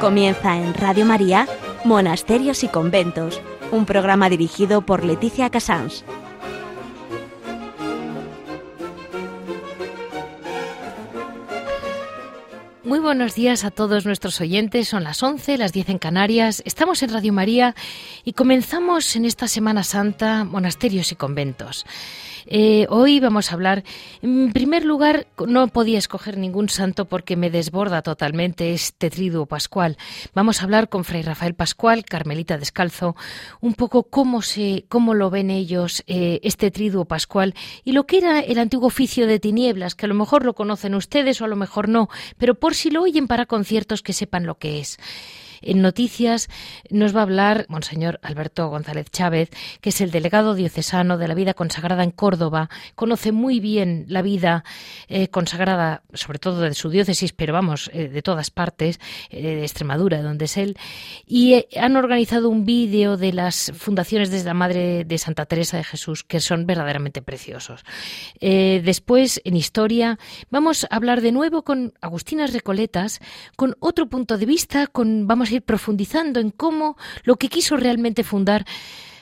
Comienza en Radio María, Monasterios y Conventos, un programa dirigido por Leticia Casans. Muy buenos días a todos nuestros oyentes, son las 11, las 10 en Canarias, estamos en Radio María y comenzamos en esta Semana Santa Monasterios y Conventos. Hoy vamos a hablar, en primer lugar, no podía escoger ningún santo porque me desborda totalmente este triduo pascual. Vamos a hablar con Fray Rafael Pascual, Carmelita Descalzo, un poco cómo lo ven ellos este triduo pascual y lo que era el antiguo oficio de tinieblas, que a lo mejor lo conocen ustedes o a lo mejor no, pero por si lo oyen para conciertos que sepan lo que es. En noticias nos va a hablar Monseñor Alberto González Chávez, que es el delegado diocesano de la vida consagrada en Córdoba. Conoce muy bien la vida consagrada, sobre todo de su diócesis, pero vamos, de todas partes, de Extremadura, donde es él. Y han organizado un vídeo de las fundaciones desde la Madre de Santa Teresa de Jesús, que son verdaderamente preciosos. Después, en historia, vamos a hablar de nuevo con Agustinas Recoletas, con otro punto de vista, vamos a ir profundizando en cómo lo que quiso realmente fundar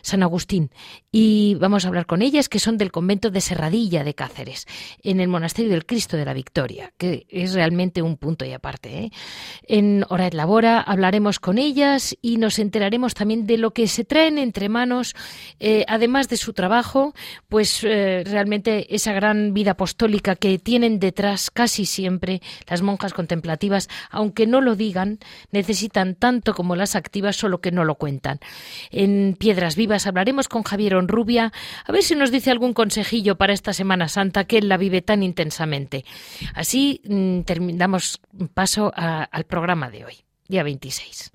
San Agustín. Y vamos a hablar con ellas, que son del convento de Serradilla de Cáceres, en el monasterio del Cristo de la Victoria, que es realmente un punto y aparte, ¿eh? En Hora et Labora hablaremos con ellas y nos enteraremos también de lo que se traen entre manos, además de su trabajo, pues realmente esa gran vida apostólica que tienen detrás casi siempre las monjas contemplativas, aunque no lo digan, necesitan tanto como las activas, solo que no lo cuentan. En Piedras Vivas hablaremos con Javier Honrubia, a ver si nos dice algún consejillo para esta Semana Santa que él la vive tan intensamente. Así terminamos paso al programa de hoy, día 26.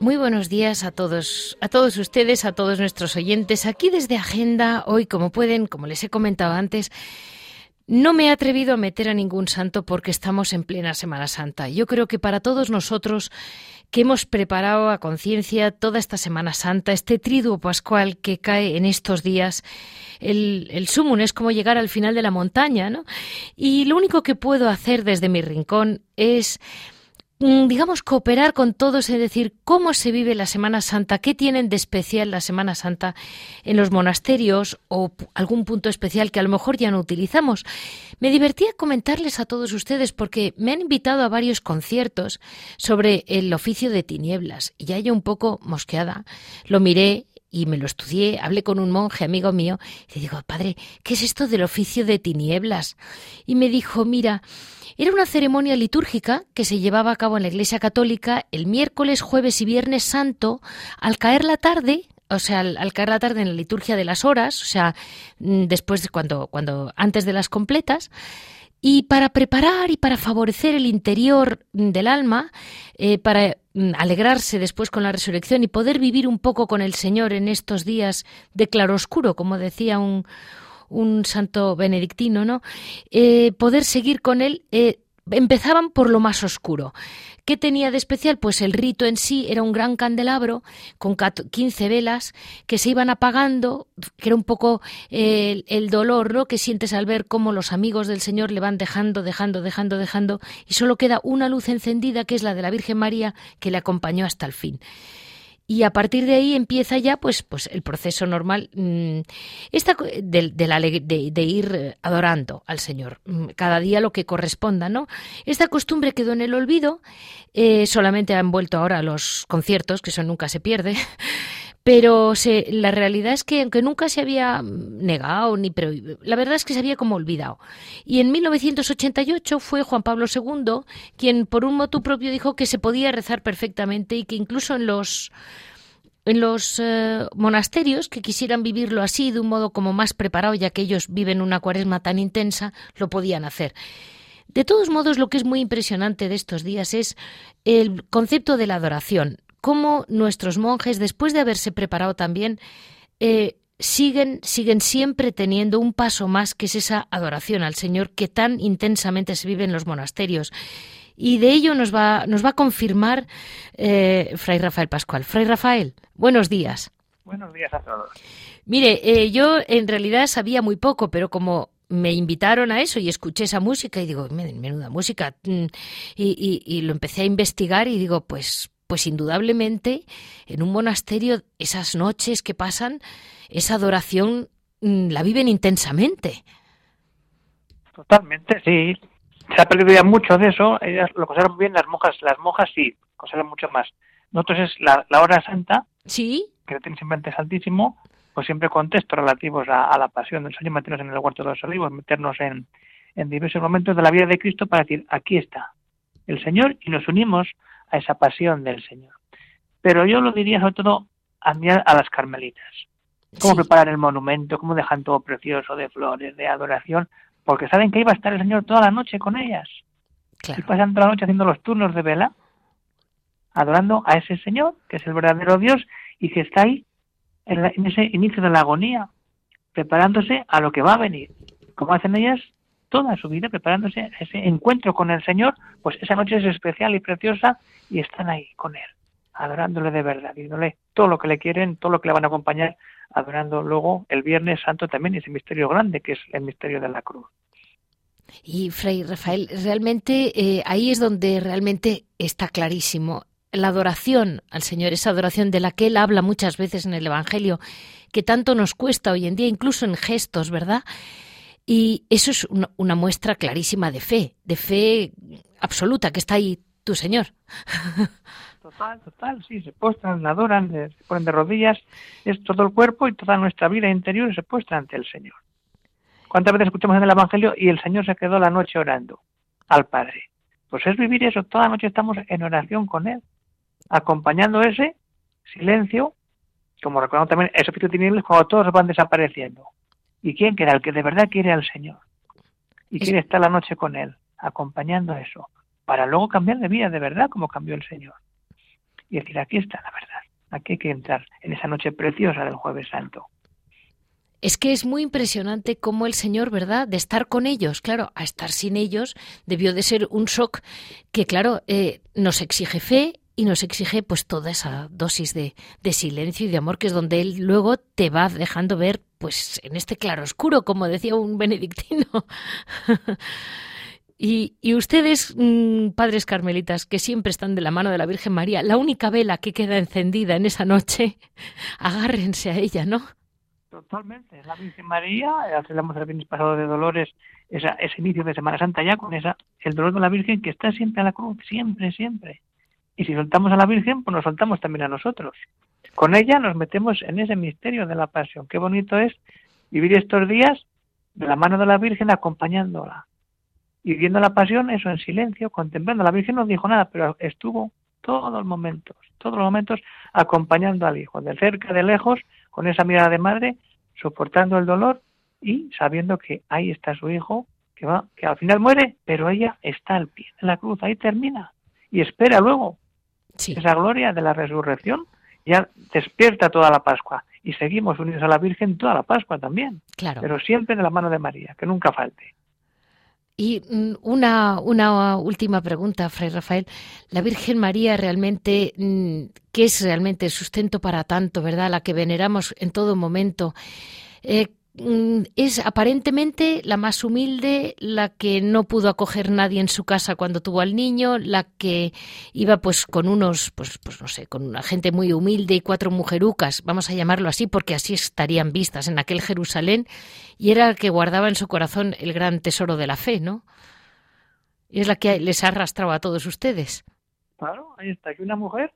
Muy buenos días a todos ustedes, a todos nuestros oyentes. Aquí desde Agenda, hoy como les he comentado antes, no me he atrevido a meter a ningún santo porque estamos en plena Semana Santa. Yo creo que para todos nosotros que hemos preparado a conciencia toda esta Semana Santa, este triduo pascual que cae en estos días, el sumum es como llegar al final de la montaña, ¿no? Y lo único que puedo hacer desde mi rincón es, digamos, cooperar con todos, es decir, cómo se vive la Semana Santa, qué tienen de especial la Semana Santa en los monasterios o algún punto especial que a lo mejor ya no utilizamos. Me divertía comentarles a todos ustedes porque me han invitado a varios conciertos sobre el oficio de tinieblas y ya yo un poco mosqueada lo miré y me lo estudié, hablé con un monje amigo mío y le digo, padre, ¿qué es esto del oficio de tinieblas? Y me dijo, mira, era una ceremonia litúrgica que se llevaba a cabo en la Iglesia Católica el miércoles, jueves y viernes santo al caer la tarde, o sea, al caer la tarde en la liturgia de las horas, o sea, después cuando antes de las completas. Y para preparar y para favorecer el interior del alma, para alegrarse después con la resurrección y poder vivir un poco con el Señor en estos días de claroscuro, como decía un santo benedictino, ¿no? Poder seguir con él, empezaban por lo más oscuro. ¿Qué tenía de especial? Pues el rito en sí era un gran candelabro con 15 velas que se iban apagando, que era un poco el dolor, ¿no?, que sientes al ver cómo los amigos del Señor le van dejando, y solo queda una luz encendida, que es la de la Virgen María, que le acompañó hasta el fin. y a partir de ahí empieza ya pues el proceso normal de ir adorando al Señor, cada día lo que corresponda, ¿no? Esta costumbre quedó en el olvido, solamente han vuelto ahora los conciertos, que eso nunca se pierde, pero la realidad es que aunque nunca se había negado, la verdad es que se había como olvidado. Y en 1988 fue Juan Pablo II quien por un motu propio dijo que se podía rezar perfectamente y que incluso en los monasterios que quisieran vivirlo así, de un modo como más preparado, ya que ellos viven una cuaresma tan intensa, lo podían hacer. De todos modos, lo que es muy impresionante de estos días es el concepto de la adoración. Cómo nuestros monjes, después de haberse preparado también, siguen siempre teniendo un paso más, que es esa adoración al Señor que tan intensamente se vive en los monasterios. Y de ello nos va a confirmar Fray Rafael Pascual. Fray Rafael, buenos días. Buenos días a todos. Mire, yo en realidad sabía muy poco, pero como me invitaron a eso y escuché esa música y digo, menuda música, y lo empecé a investigar y digo, pues indudablemente en un monasterio esas noches que pasan, esa adoración la viven intensamente. Totalmente, sí. Se ha perdido ya mucho de eso. Ellas lo conservan muy bien las monjas sí, conservan mucho más. Nosotros es la hora santa, sí, que lo tienen siempre ante Santísimo, pues siempre con textos relativos a la pasión del Señor, meternos en el huerto de los olivos, meternos en diversos momentos de la vida de Cristo para decir, aquí está el Señor, y nos unimos a esa pasión del Señor. Pero yo lo diría sobre todo admirar a las carmelitas. Cómo preparan el monumento, cómo dejan todo precioso de flores, de adoración, porque saben que iba a estar el Señor toda la noche con ellas. Claro. Y pasan toda la noche haciendo los turnos de vela, adorando a ese Señor, que es el verdadero Dios, y que está ahí en ese inicio de la agonía, preparándose a lo que va a venir. Como hacen ellas toda su vida, preparándose a ese encuentro con el Señor, pues esa noche es especial y preciosa, y están ahí con Él, adorándole de verdad, dándole todo lo que le quieren, todo lo que le van a acompañar, adorando luego el Viernes Santo también ese misterio grande que es el misterio de la cruz. Y Fray Rafael, realmente ahí es donde realmente está clarísimo la adoración al Señor, esa adoración de la que Él habla muchas veces en el Evangelio, que tanto nos cuesta hoy en día, incluso en gestos, ¿verdad? Y eso es una muestra clarísima de fe absoluta, que está ahí tu Señor. Total, sí, se postran, adoran, se ponen de rodillas, es todo el cuerpo y toda nuestra vida interior se postra ante el Señor. ¿Cuántas veces escuchamos en el Evangelio y el Señor se quedó la noche orando al Padre? Pues es vivir eso, toda la noche estamos en oración con Él, acompañando ese silencio, como recordamos también, ese espíritu tinieblas cuando todos van desapareciendo. ¿Y quién queda? El que de verdad quiere al Señor y quiere estar la noche con Él, acompañando eso, para luego cambiar de vida de verdad como cambió el Señor. Y decir, aquí está la verdad, aquí hay que entrar en esa noche preciosa del Jueves Santo. Es que es muy impresionante cómo el Señor, ¿verdad?, de estar con ellos, claro, a estar sin ellos, debió de ser un shock que, claro, nos exige fe y nos exige pues toda esa dosis de silencio y de amor, que es donde Él luego te va dejando ver pues en este claroscuro, como decía un benedictino. Y ustedes, padres carmelitas, que siempre están de la mano de la Virgen María, la única vela que queda encendida en esa noche, agárrense a ella, ¿no? Totalmente, la Virgen María, hablamos el viernes pasado de Dolores, ese inicio de Semana Santa ya con el dolor de la Virgen que está siempre a la cruz, siempre. Y si soltamos a la Virgen, pues nos soltamos también a nosotros. Con ella nos metemos en ese misterio de la pasión. Qué bonito es vivir estos días de la mano de la Virgen, acompañándola. Y viendo la pasión, eso en silencio, contemplando. La Virgen no dijo nada, pero estuvo todos los momentos acompañando al Hijo, de cerca, de lejos, con esa mirada de madre, soportando el dolor y sabiendo que ahí está su Hijo, que al final muere, pero ella está al pie de la cruz, ahí termina. Y espera luego esa gloria de la resurrección, ya despierta toda la Pascua. Y seguimos unidos a la Virgen toda la Pascua también, claro, pero siempre de la mano de María, que nunca falte. Y una última pregunta, Fray Rafael. La Virgen María realmente, ¿qué es realmente el sustento para tanto, verdad? La que veneramos en todo momento. es aparentemente la más humilde, la que no pudo acoger nadie en su casa cuando tuvo al niño, la que iba pues con unos, pues no sé, con una gente muy humilde y cuatro mujerucas, vamos a llamarlo así porque así estarían vistas en aquel Jerusalén, y era la que guardaba en su corazón el gran tesoro de la fe, ¿no? Y es la que les ha arrastrado a todos ustedes. Claro, ahí está, que una mujer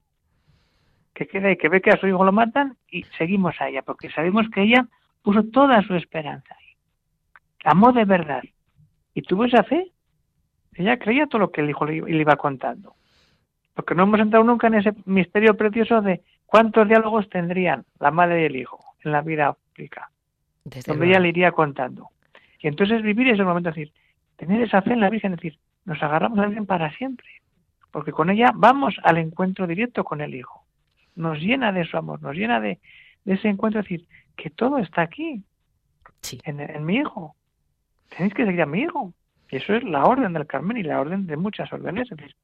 que quiere, que ve que a su hijo lo matan y seguimos a ella, porque sabemos que ella puso toda su esperanza ahí. Amó de verdad. Y tuvo esa fe. Ella creía todo lo que el hijo le iba contando. Porque no hemos entrado nunca en ese misterio precioso de cuántos diálogos tendrían la madre y el hijo en la vida pública. Donde ella le iría contando. Y entonces vivir ese momento, es decir, tener esa fe en la Virgen, es decir, nos agarramos a la Virgen para siempre. Porque con ella vamos al encuentro directo con el hijo. Nos llena de su amor, nos llena de ese encuentro, es decir, que todo está aquí, sí, en mi hijo. Tenéis que seguir a mi hijo. Y eso es la orden del Carmen y la orden de muchas órdenes. Es decir,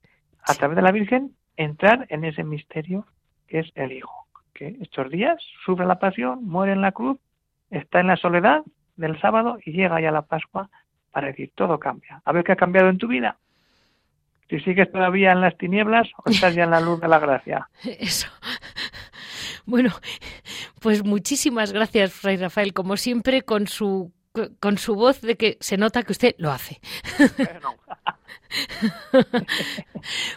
a través de la Virgen, entrar en ese misterio que es el hijo. Que estos días sufre la pasión, muere en la cruz, está en la soledad del sábado y llega ya la Pascua para decir, todo cambia. A ver qué ha cambiado en tu vida. Si sigues todavía en las tinieblas o estás ya en la luz de la gracia. Eso. Bueno, pues muchísimas gracias, Fray Rafael, como siempre, con su voz de que se nota que usted lo hace. Bueno.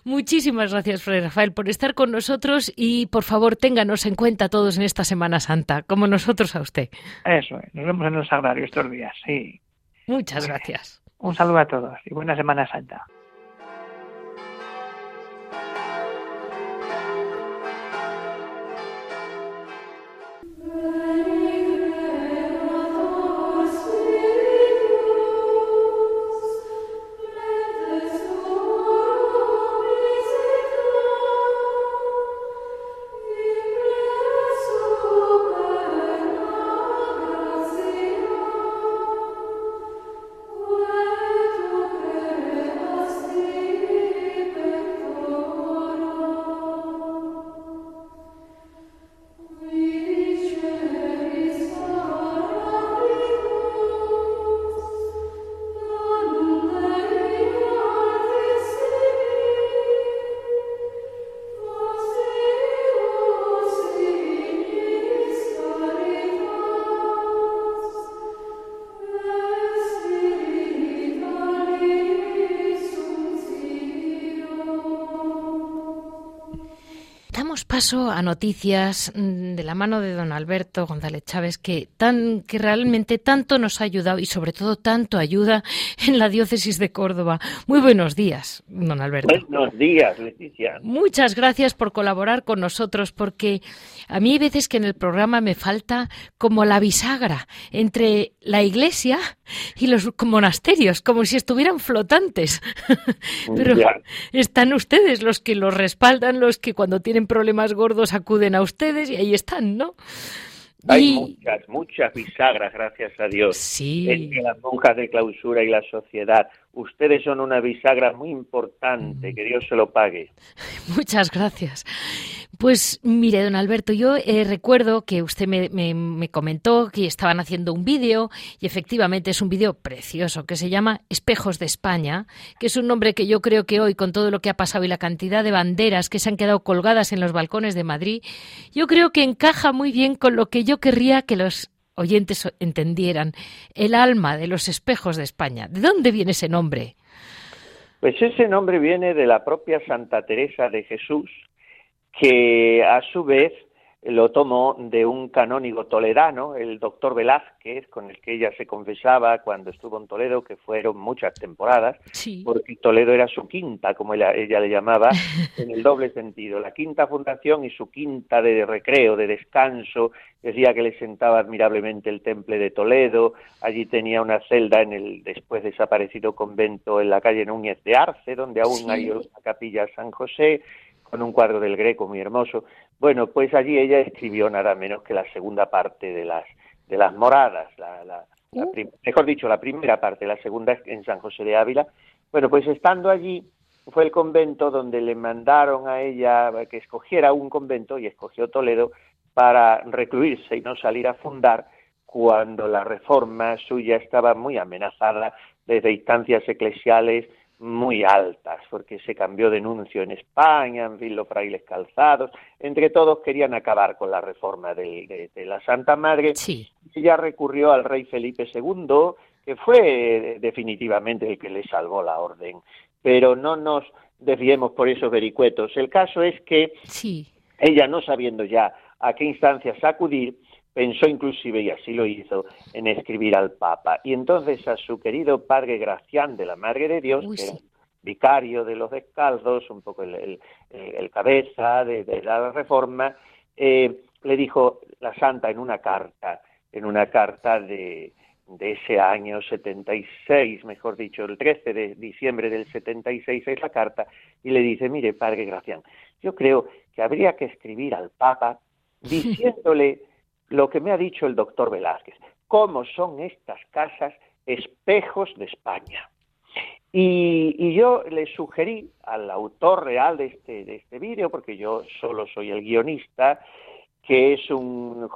Muchísimas gracias, Fray Rafael, por estar con nosotros y, por favor, ténganos en cuenta todos en esta Semana Santa, como nosotros a usted. Eso, nos vemos en el Sagrario estos días, sí. Muchas gracias. Un saludo a todos y buena Semana Santa. Paso a noticias de la mano de don Alberto González Chávez, que realmente tanto nos ha ayudado y sobre todo tanto ayuda en la diócesis de Córdoba. Muy buenos días, don Alberto. Buenos días, Leticia. Muchas gracias por colaborar con nosotros, porque a mí hay veces que en el programa me falta como la bisagra entre la iglesia y los monasterios, como si estuvieran flotantes. Pero ya están ustedes los que los respaldan, los que cuando tienen problemas gordos acuden a ustedes y ahí están, ¿no? Hay muchas bisagras, gracias a Dios. Sí. Entre las monjas de clausura y la sociedad. Ustedes son una bisagra muy importante, que Dios se lo pague. Muchas gracias. Pues mire, don Alberto, yo recuerdo que usted me comentó que estaban haciendo un vídeo, y efectivamente es un vídeo precioso que se llama Espejos de España, que es un nombre que yo creo que hoy, con todo lo que ha pasado y la cantidad de banderas que se han quedado colgadas en los balcones de Madrid, yo creo que encaja muy bien con lo que yo querría que los oyentes entendieran, el alma de los espejos de España. ¿De dónde viene ese nombre? Pues ese nombre viene de la propia Santa Teresa de Jesús, que a su vez lo tomó de un canónigo toledano, el doctor Velázquez, con el que ella se confesaba cuando estuvo en Toledo, que fueron muchas temporadas, sí, porque Toledo era su quinta, como ella le llamaba, en el doble sentido, la quinta fundación y su quinta de recreo, de descanso. Decía que le sentaba admirablemente el temple de Toledo, allí tenía una celda en el después desaparecido convento en la calle Núñez de Arce, donde aún sí hay una capilla San José, con un cuadro del Greco muy hermoso. Bueno, pues allí ella escribió nada menos que la segunda parte de las moradas, la primera parte, la segunda en San José de Ávila. Bueno, pues estando allí fue el convento donde le mandaron a ella que escogiera un convento, y escogió Toledo para recluirse y no salir a fundar, cuando la reforma suya estaba muy amenazada desde instancias eclesiales muy altas, porque se cambió de nuncio en España, en fin, los frailes calzados, entre todos querían acabar con la reforma de la Santa Madre. Sí. Ella recurrió al rey Felipe II, que fue definitivamente el que le salvó la orden. Pero no nos desviemos por esos vericuetos. El caso es que sí, ella, no sabiendo ya a qué instancias acudir, pensó inclusive, y así lo hizo, en escribir al Papa. Y entonces a su querido padre Gracián de la Madre de Dios, que era vicario de los Descalzos, un poco el cabeza de la reforma, le dijo la santa en una carta de ese año 76, mejor dicho, el 13 de diciembre del 76 es la carta, y le dice: mire, padre Gracián, yo creo que habría que escribir al Papa diciéndole lo que me ha dicho el doctor Velázquez, cómo son estas casas espejos de España. Y yo le sugerí al autor real de este vídeo, porque yo solo soy el guionista, que es un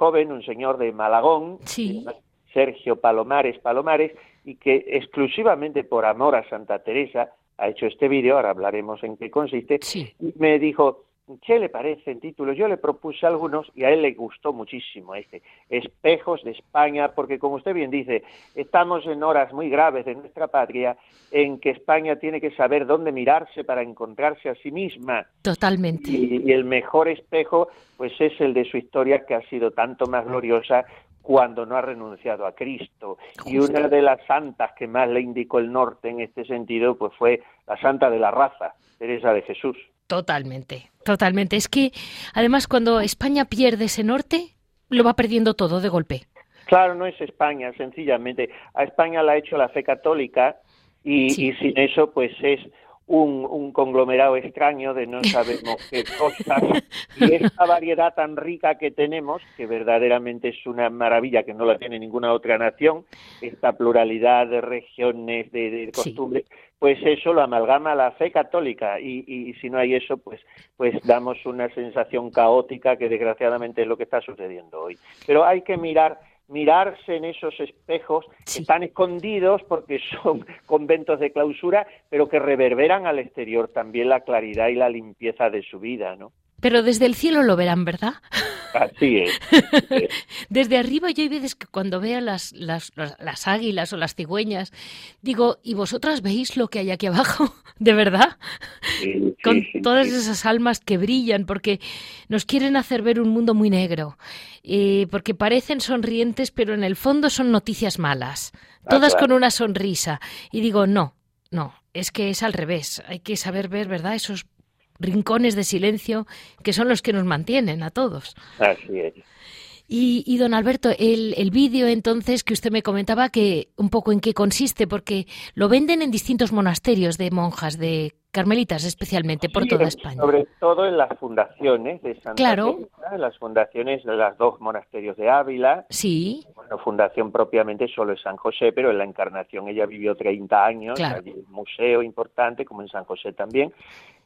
señor de Malagón, sí, Sergio Palomares Palomares, y que exclusivamente por amor a Santa Teresa ha hecho este vídeo, ahora hablaremos en qué consiste, sí. Y me dijo: ¿qué le parece el título? Yo le propuse algunos y a él le gustó muchísimo este, Espejos de España, porque como usted bien dice, estamos en horas muy graves de nuestra patria, en que España tiene que saber dónde mirarse para encontrarse a sí misma. Totalmente. Y el mejor espejo, pues, es el de su historia, que ha sido tanto más gloriosa cuando no ha renunciado a Cristo. Y una de las santas que más le indicó el norte en este sentido, pues fue la santa de la raza, Teresa de Jesús. Totalmente, totalmente. Es que, además, cuando España pierde ese norte, lo va perdiendo todo de golpe. Claro, no es España, sencillamente. A España la ha hecho la fe católica y, sí, y sin eso, pues es un conglomerado extraño de no sabemos qué cosas. Y esta variedad tan rica que tenemos, que verdaderamente es una maravilla, que no la tiene ninguna otra nación, esta pluralidad de regiones, de costumbres... Sí. Pues eso lo amalgama la fe católica y si no hay eso, pues damos una sensación caótica, que desgraciadamente es lo que está sucediendo hoy. Pero hay que mirarse en esos espejos, sí, que están escondidos porque son conventos de clausura, pero que reverberan al exterior también la claridad y la limpieza de su vida, ¿no? Pero desde el cielo lo verán, ¿verdad? Así es. Desde arriba yo hay veces que cuando veo las águilas o las cigüeñas, digo, ¿y vosotras veis lo que hay aquí abajo? ¿De verdad? Sí, con sí, todas sí, esas almas que brillan, porque nos quieren hacer ver un mundo muy negro, porque parecen sonrientes, pero en el fondo son noticias malas, todas con una sonrisa. Y digo, no, es que es al revés, hay que saber ver, ¿verdad?, esos rincones de silencio que son los que nos mantienen a todos. Así es. Y don Alberto, el vídeo entonces que usted me comentaba, que un poco en qué consiste, porque lo venden en distintos monasterios de monjas, de carmelitas especialmente, por toda España. Sobre todo en las fundaciones de Santa Teresa, en las fundaciones de los dos monasterios de Ávila. Sí. Bueno, fundación propiamente solo es San José, pero en la Encarnación ella vivió 30 años, allí un museo importante, como en San José también.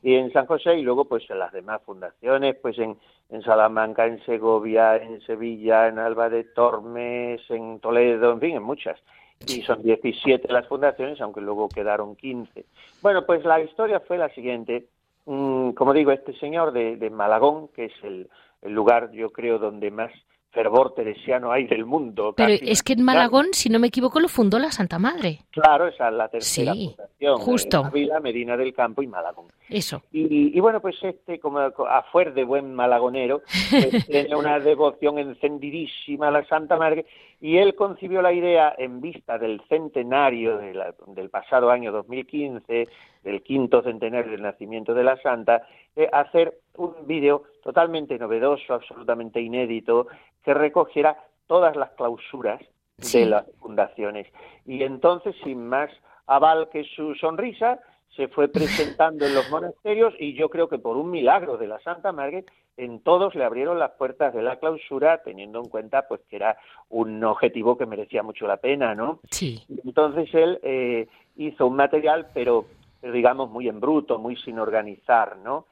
Y en San José, y luego pues en las demás fundaciones, pues en Salamanca, en Segovia, en Sevilla, en Alba de Tormes, en Toledo, en fin, en muchas. Y son 17 las fundaciones, aunque luego quedaron 15. Bueno, pues la historia fue la siguiente. Como digo, este señor de Malagón, que es el lugar, yo creo, donde más fervor teresiano hay del mundo. Pero es que en Malagón, si no me equivoco, lo fundó la Santa Madre. Claro, esa es la tercera fundación. Justo. Ávila, Medina del Campo y Malagón. Eso. Y bueno, pues como a fuer de buen malagonero, pues, tiene una devoción encendidísima a la Santa Madre, y él concibió la idea, en vista del centenario del pasado año 2015, del quinto centenario del nacimiento de la Santa, hacer un vídeo totalmente novedoso, absolutamente inédito, que recogiera todas las clausuras de las fundaciones. Y entonces, sin más aval que su sonrisa, se fue presentando en los monasterios, y yo creo que por un milagro de la Santa Madre, en todos le abrieron las puertas de la clausura, teniendo en cuenta pues que era un objetivo que merecía mucho la pena, ¿no? Sí. Entonces él hizo un material, pero digamos muy en bruto, muy sin organizar, ¿no?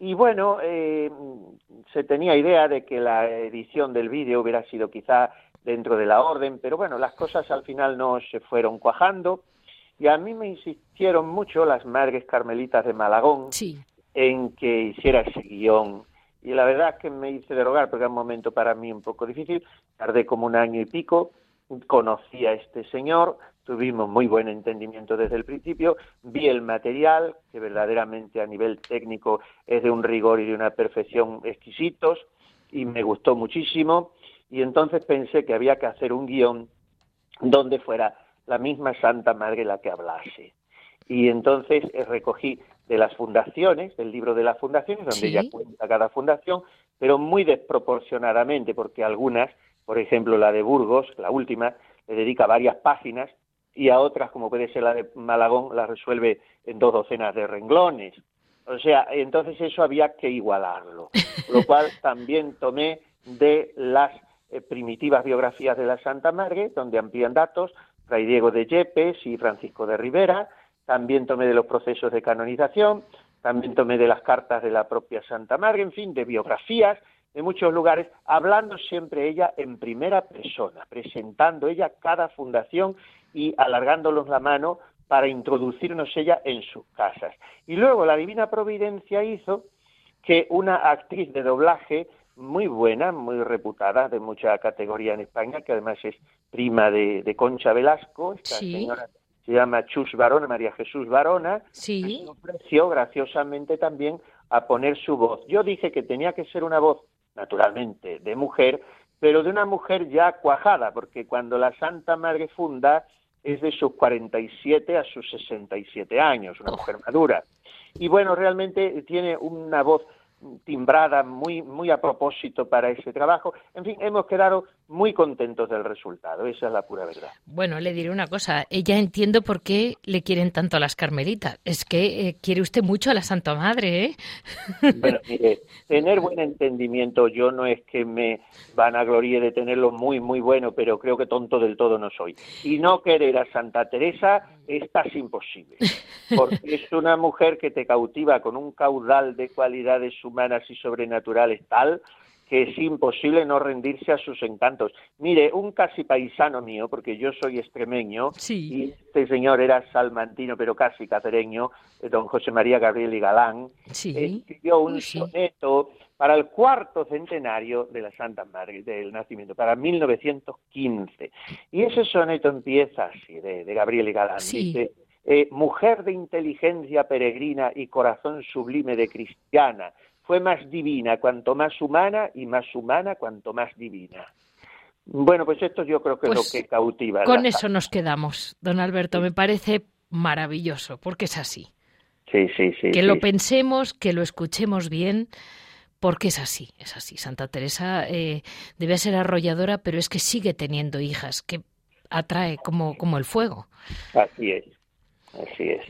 Y bueno, se tenía idea de que la edición del vídeo hubiera sido quizá dentro de la orden, pero bueno, las cosas al final no se fueron cuajando, y a mí me insistieron mucho las madres carmelitas de Malagón en que hiciera ese guión, y la verdad es que me hice de rogar, porque era un momento para mí un poco difícil, tardé como un año y pico, conocí a este señor, tuvimos muy buen entendimiento desde el principio, vi el material, que verdaderamente a nivel técnico es de un rigor y de una perfección exquisitos, y me gustó muchísimo, y entonces pensé que había que hacer un guión donde fuera la misma Santa Madre la que hablase. Y entonces recogí de las fundaciones, del libro de las fundaciones, donde ella cuenta cada fundación, pero muy desproporcionadamente, porque algunas, por ejemplo la de Burgos, la última, le dedica varias páginas, y a otras, como puede ser la de Malagón, la resuelve en 2 docenas de renglones. O sea, entonces eso había que igualarlo, lo cual también tomé de las primitivas biografías de la Santa Madre, donde amplían datos, Fray Diego de Yepes y Francisco de Rivera, también tomé de los procesos de canonización, también tomé de las cartas de la propia Santa Madre, en fin, de biografías de muchos lugares, hablando siempre ella en primera persona, presentando ella cada fundación y alargándonos la mano para introducirnos ella en sus casas. Y luego la Divina Providencia hizo que una actriz de doblaje muy buena, muy reputada, de mucha categoría en España, que además es prima de Concha Velasco, esta señora se llama Chus Barona, María Jesús Barona, se ofreció graciosamente también a poner su voz. Yo dije que tenía que ser una voz, naturalmente, de mujer, pero de una mujer ya cuajada, porque cuando la Santa Madre funda es de sus 47 a sus 67 años, una mujer madura. Y bueno, realmente tiene una voz timbrada muy a propósito para ese trabajo. En fin, hemos quedado muy contentos del resultado, esa es la pura verdad. Bueno, le diré una cosa, ella entiendo por qué le quieren tanto a las carmelitas, es que quiere usted mucho a la Santa Madre, ¿eh? Bueno, mire, tener buen entendimiento, yo no es que me vanagloríe de tenerlo muy bueno, pero creo que tonto del todo no soy. Y no querer a Santa Teresa es casi imposible, porque es una mujer que te cautiva con un caudal de cualidades humanas y sobrenaturales tal que es imposible no rendirse a sus encantos. Mire, un casi paisano mío, porque yo soy extremeño, y este señor era salmantino, pero casi cacereño, don José María Gabriel y Galán, escribió un soneto para el 4º centenario de la Santa Madre del Nacimiento, para 1915. Y ese soneto empieza así, de Gabriel y Galán, dice: mujer de inteligencia peregrina y corazón sublime de cristiana, fue más divina cuanto más humana y más humana cuanto más divina. Bueno, pues esto yo creo que pues es lo que cautiva. Con eso nos quedamos, don Alberto. Me parece maravilloso, porque es así. Que lo pensemos, que lo escuchemos bien, porque es así, es así. Santa Teresa debe ser arrolladora, pero es que sigue teniendo hijas, que atrae como el fuego. Así es, así es.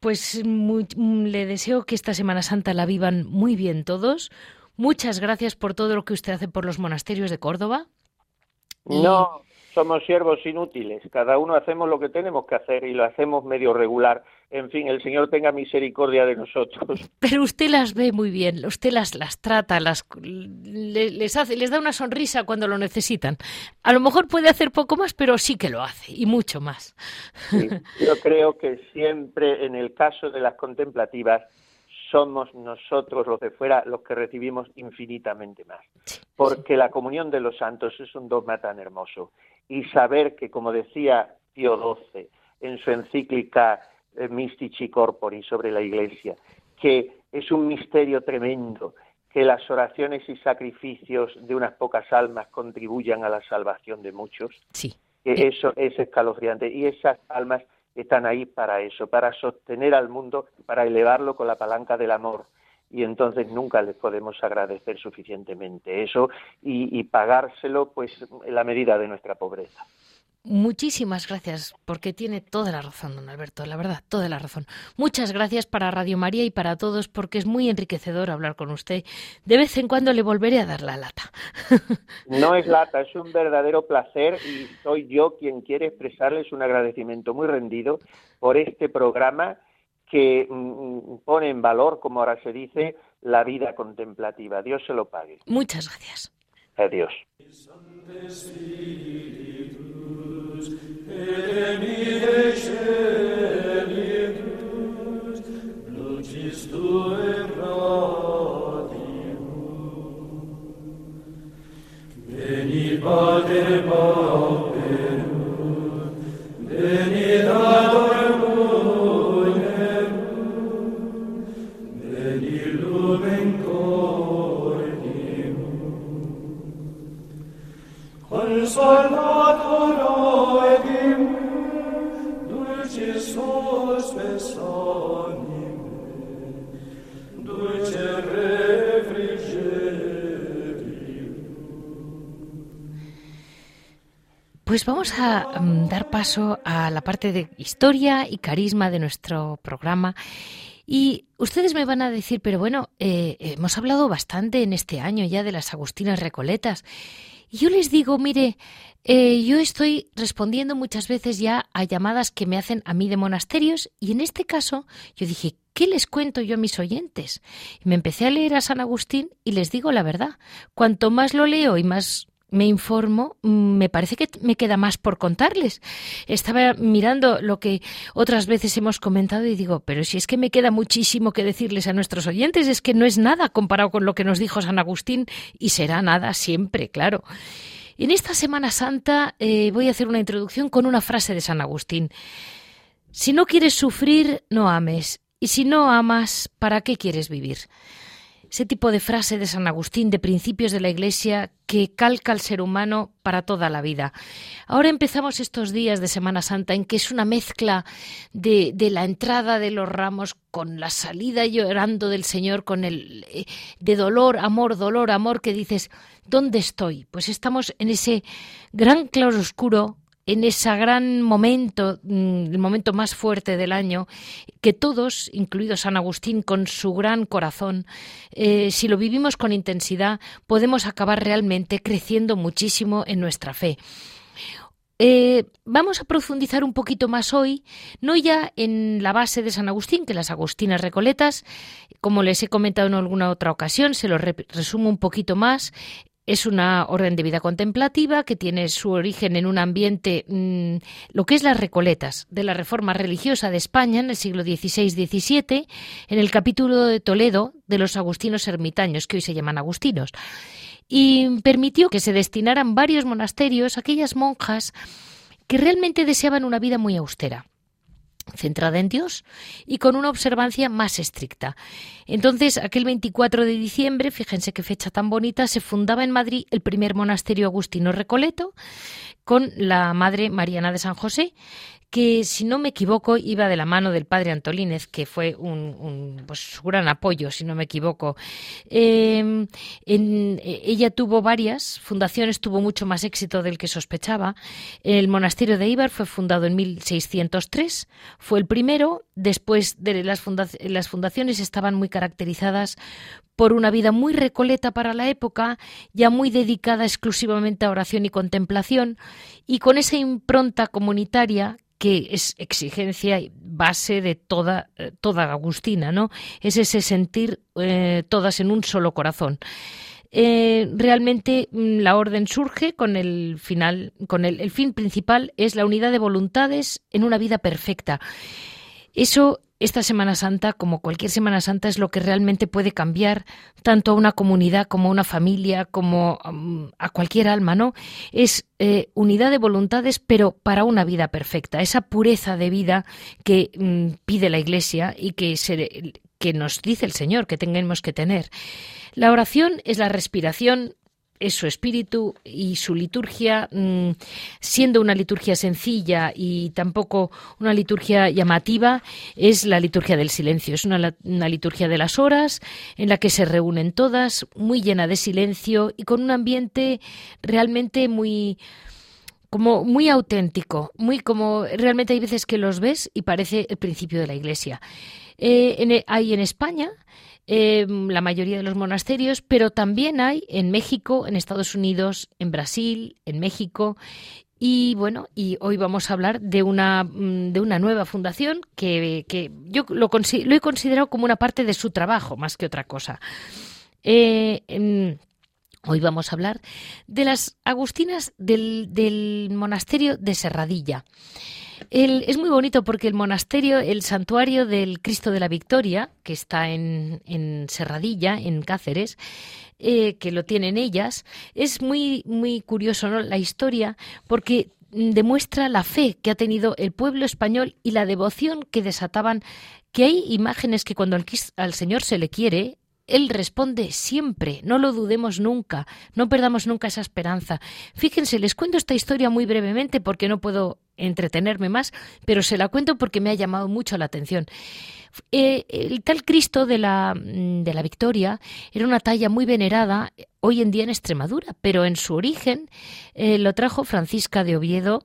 Pues le deseo que esta Semana Santa la vivan muy bien todos. Muchas gracias por todo lo que usted hace por los monasterios de Córdoba. No, somos siervos inútiles. Cada uno hacemos lo que tenemos que hacer y lo hacemos medio regular. En fin, el Señor tenga misericordia de nosotros. Pero usted las ve muy bien, usted las trata, les da una sonrisa cuando lo necesitan. A lo mejor puede hacer poco más, pero sí que lo hace, y mucho más. Sí, yo creo que siempre, en el caso de las contemplativas, somos nosotros los de fuera los que recibimos infinitamente más. Porque la comunión de los santos es un dogma tan hermoso. Y saber que, como decía Pío XII en su encíclica Mystici Corpori sobre la Iglesia, que es un misterio tremendo que las oraciones y sacrificios de unas pocas almas contribuyan a la salvación de muchos, que eso es escalofriante. Y esas almas están ahí para eso, para sostener al mundo, para elevarlo con la palanca del amor. Y entonces nunca les podemos agradecer suficientemente eso y pagárselo pues en la medida de nuestra pobreza. Muchísimas gracias, porque tiene toda la razón, don Alberto, la verdad, toda la razón. Muchas gracias para Radio María y para todos, porque es muy enriquecedor hablar con usted. De vez en cuando le volveré a dar la lata. No es lata, es un verdadero placer, y soy yo quien quiere expresarles un agradecimiento muy rendido por este programa que pone en valor, como ahora se dice, la vida contemplativa. Dios se lo pague. Muchas gracias. Adiós. Pues vamos a dar paso a la parte de historia y carisma de nuestro programa. Y ustedes me van a decir, pero bueno, hemos hablado bastante en este año ya de las Agustinas Recoletas. Y yo les digo, mire, yo estoy respondiendo muchas veces ya a llamadas que me hacen a mí de monasterios. Y en este caso yo dije, ¿qué les cuento yo a mis oyentes? Y me empecé a leer a San Agustín y les digo la verdad. Cuanto más lo leo y más me informo, me parece que me queda más por contarles. Estaba mirando lo que otras veces hemos comentado y digo, pero si es que me queda muchísimo que decirles a nuestros oyentes, es que no es nada comparado con lo que nos dijo San Agustín y será nada siempre, claro. En esta Semana Santa voy a hacer una introducción con una frase de San Agustín. Si no quieres sufrir, no ames. Y si no amas, ¿para qué quieres vivir? Ese tipo de frase de San Agustín, de principios de la Iglesia, que calca al ser humano para toda la vida. Ahora empezamos estos días de Semana Santa en que es una mezcla de la entrada de los ramos con la salida llorando del Señor, con el de dolor, amor, que dices, ¿dónde estoy? Pues estamos en ese gran claroscuro, en ese gran momento, el momento más fuerte del año, que todos, incluido San Agustín, con su gran corazón, si lo vivimos con intensidad, podemos acabar realmente creciendo muchísimo en nuestra fe. Vamos a profundizar un poquito más hoy, no ya en la base de San Agustín, que las Agustinas Recoletas, como les he comentado en alguna otra ocasión, se lo resumo un poquito más. Es una orden de vida contemplativa que tiene su origen en un ambiente, lo que es las Recoletas, de la Reforma Religiosa de España en el siglo XVI-XVII, en el capítulo de Toledo de los agustinos ermitaños, que hoy se llaman agustinos, y permitió que se destinaran varios monasterios a aquellas monjas que realmente deseaban una vida muy austera, centrada en Dios y con una observancia más estricta. Entonces, aquel 24 de diciembre, fíjense qué fecha tan bonita, se fundaba en Madrid el primer monasterio agustino recoleto con la Madre Mariana de San José, que, si no me equivoco, iba de la mano del padre Antolínez, que fue un gran apoyo, si no me equivoco. Ella tuvo varias fundaciones, tuvo mucho más éxito del que sospechaba. El monasterio de Eibar fue fundado en 1603, fue el primero. Después de las fundaciones estaban muy caracterizadas por una vida muy recoleta para la época, ya muy dedicada exclusivamente a oración y contemplación, y con esa impronta comunitaria que es exigencia y base de toda agustina, ¿no? Es ese sentir todas en un solo corazón. Realmente la orden surge con el fin principal es la unidad de voluntades en una vida perfecta. Eso, esta Semana Santa, como cualquier Semana Santa, es lo que realmente puede cambiar tanto a una comunidad como a una familia, como a cualquier alma, ¿no? Es unidad de voluntades, pero para una vida perfecta. Esa pureza de vida que pide la Iglesia y que nos dice el Señor que tenemos que tener. La oración es la respiración, es su espíritu y su liturgia, siendo una liturgia sencilla y tampoco una liturgia llamativa, es la liturgia del silencio. Es una liturgia de las horas en la que se reúnen todas, muy llena de silencio y con un ambiente realmente muy auténtico, realmente hay veces que los ves y parece el principio de la Iglesia. Hay en España la mayoría de los monasterios, pero también hay en México, en Estados Unidos, en Brasil, en México. Y bueno, y hoy vamos a hablar de una nueva fundación que yo lo he considerado como una parte de su trabajo más que otra cosa. Hoy vamos a hablar de las agustinas del monasterio de Serradilla. Es muy bonito porque el monasterio, el santuario del Cristo de la Victoria, que está en Serradilla, en Cáceres, que lo tienen ellas, es muy, muy curioso, ¿no?, la historia, porque demuestra la fe que ha tenido el pueblo español y la devoción que desataban, que hay imágenes que cuando al Señor se le quiere, Él responde siempre, no lo dudemos nunca, no perdamos nunca esa esperanza. Fíjense, les cuento esta historia muy brevemente porque no puedo entretenerme más, pero se la cuento porque me ha llamado mucho la atención. El tal Cristo de la Victoria era una talla muy venerada hoy en día en Extremadura, pero en su origen lo trajo Francisca de Oviedo,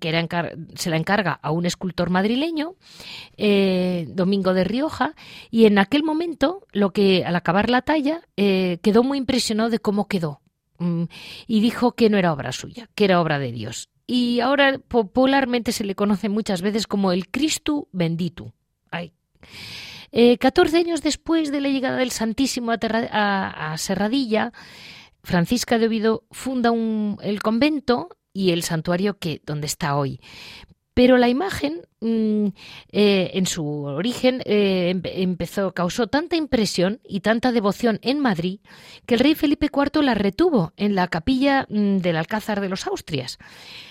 que se la encarga a un escultor madrileño, Domingo de Rioja, y en aquel momento, al acabar la talla, quedó muy impresionado de cómo quedó, y dijo que no era obra suya, que era obra de Dios. Y ahora popularmente se le conoce muchas veces como el Cristo Bendito. 14 años después de la llegada del Santísimo a Serradilla, Francisca de Oviedo funda el convento y el santuario donde está hoy. Pero la imagen, en su origen, causó tanta impresión y tanta devoción en Madrid que el rey Felipe IV la retuvo en la capilla del Alcázar de los Austrias.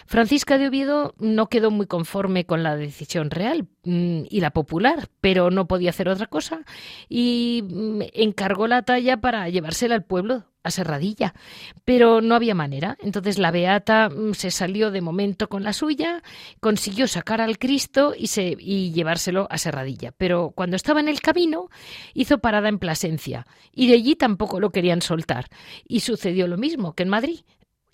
Francisca de Oviedo no quedó muy conforme con la decisión real y la popular, pero no podía hacer otra cosa y encargó la talla para llevársela al pueblo, a Serradilla, pero no había manera. Entonces la beata se salió de momento con la suya, consiguió sacar al Cristo y llevárselo a Serradilla, pero cuando estaba en el camino hizo parada en Plasencia y de allí tampoco lo querían soltar, y sucedió lo mismo que en Madrid.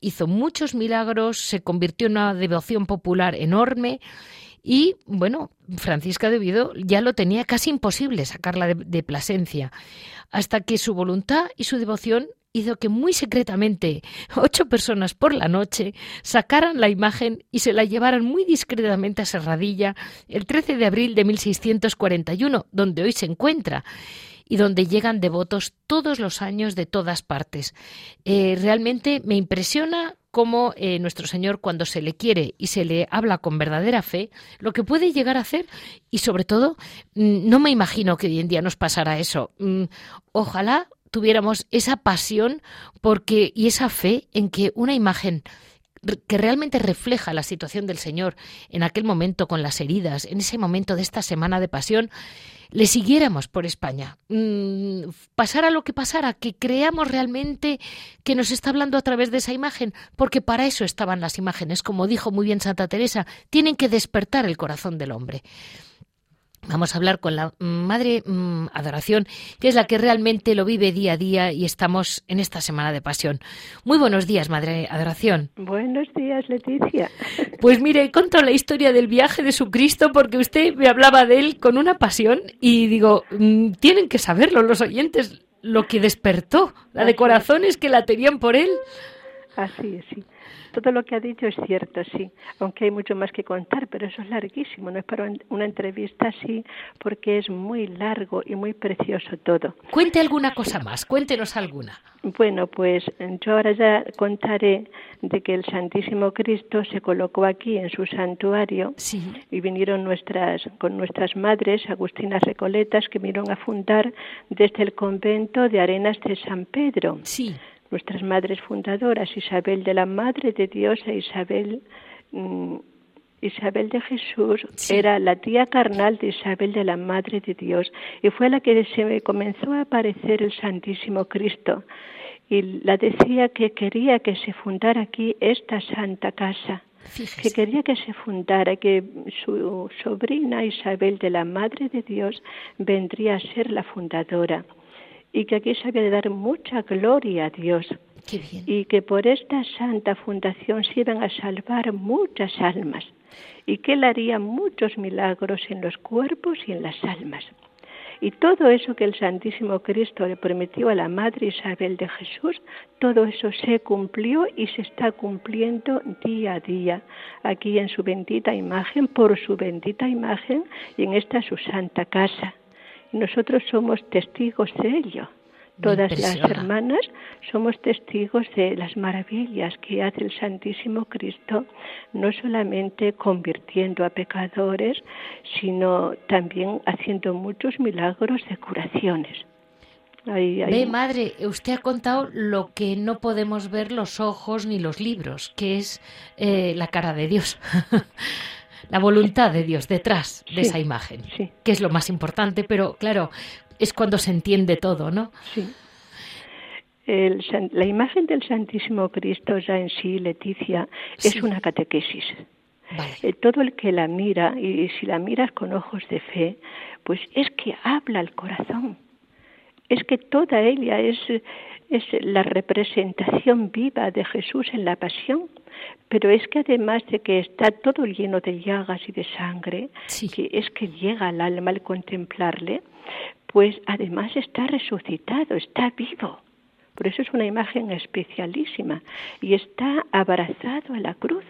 Hizo muchos milagros, se convirtió en una devoción popular enorme. Y, bueno, Francisca de Oviedo ya lo tenía casi imposible sacarla de Plasencia, hasta que su voluntad y su devoción hizo que muy secretamente 8 personas por la noche sacaran la imagen y se la llevaran muy discretamente a Serradilla el 13 de abril de 1641, donde hoy se encuentra, y donde llegan devotos todos los años de todas partes. Realmente me impresiona cómo nuestro Señor, cuando se le quiere y se le habla con verdadera fe, lo que puede llegar a hacer. Y sobre todo, no me imagino que hoy en día nos pasara eso. Ojalá tuviéramos esa pasión y esa fe en que una imagen que realmente refleja la situación del Señor en aquel momento, con las heridas, en ese momento de esta semana de pasión, le siguiéramos por España. Pasara lo que pasara, que creamos realmente que nos está hablando a través de esa imagen, porque para eso estaban las imágenes, como dijo muy bien Santa Teresa, tienen que despertar el corazón del hombre. Vamos a hablar con la Madre Adoración, que es la que realmente lo vive día a día, y estamos en esta Semana de Pasión. Muy buenos días, Madre Adoración. Buenos días, Leticia. Pues mire, conto la historia del viaje de su Cristo, porque usted me hablaba de él con una pasión y digo, tienen que saberlo los oyentes, lo que despertó, la de corazones que la tenían por él. Así es, sí. Todo lo que ha dicho es cierto, sí, aunque hay mucho más que contar, pero eso es larguísimo, no es para una entrevista, sí, porque es muy largo y muy precioso todo. Cuente alguna cosa más, cuéntenos alguna. Bueno, pues yo ahora ya contaré de que el Santísimo Cristo se colocó aquí en su santuario, sí, y vinieron con nuestras madres, Agustinas Recoletas, que vinieron a fundar desde el convento de Arenas de San Pedro. Sí. Nuestras madres fundadoras, Isabel de la Madre de Dios e Isabel de Jesús, sí, era la tía carnal de Isabel de la Madre de Dios, y fue la que se comenzó a aparecer el Santísimo Cristo, y la decía que quería que se fundara aquí esta santa casa. Fíjese. Que quería que se fundara, que su sobrina Isabel de la Madre de Dios vendría a ser la fundadora, y que aquí se había de dar mucha gloria a Dios. Qué bien. Y que por esta santa fundación se iban a salvar muchas almas, y que él haría muchos milagros en los cuerpos y en las almas. Y todo eso que el Santísimo Cristo le prometió a la Madre Isabel de Jesús, todo eso se cumplió y se está cumpliendo día a día, aquí en su bendita imagen, por su bendita imagen, y en esta su santa casa. Nosotros somos testigos de ello, Todas las hermanas somos testigos de las maravillas que hace el Santísimo Cristo, no solamente convirtiendo a pecadores, sino también haciendo muchos milagros de curaciones. Ve, madre, usted ha contado lo que no podemos ver los ojos ni los libros, que es la cara de Dios, la voluntad de Dios detrás de esa imagen, que es lo más importante, pero claro, es cuando se entiende todo, ¿no? Sí. La imagen del Santísimo Cristo ya en sí, Leticia, es una catequesis. Vale. Todo el que la mira, y si la miras con ojos de fe, pues es que habla al corazón. Es que toda ella es la representación viva de Jesús en la pasión, pero es que además de que está todo lleno de llagas y de sangre, que es que llega al alma al contemplarle, pues además está resucitado, está vivo. Por eso es una imagen especialísima y está abrazado a la cruz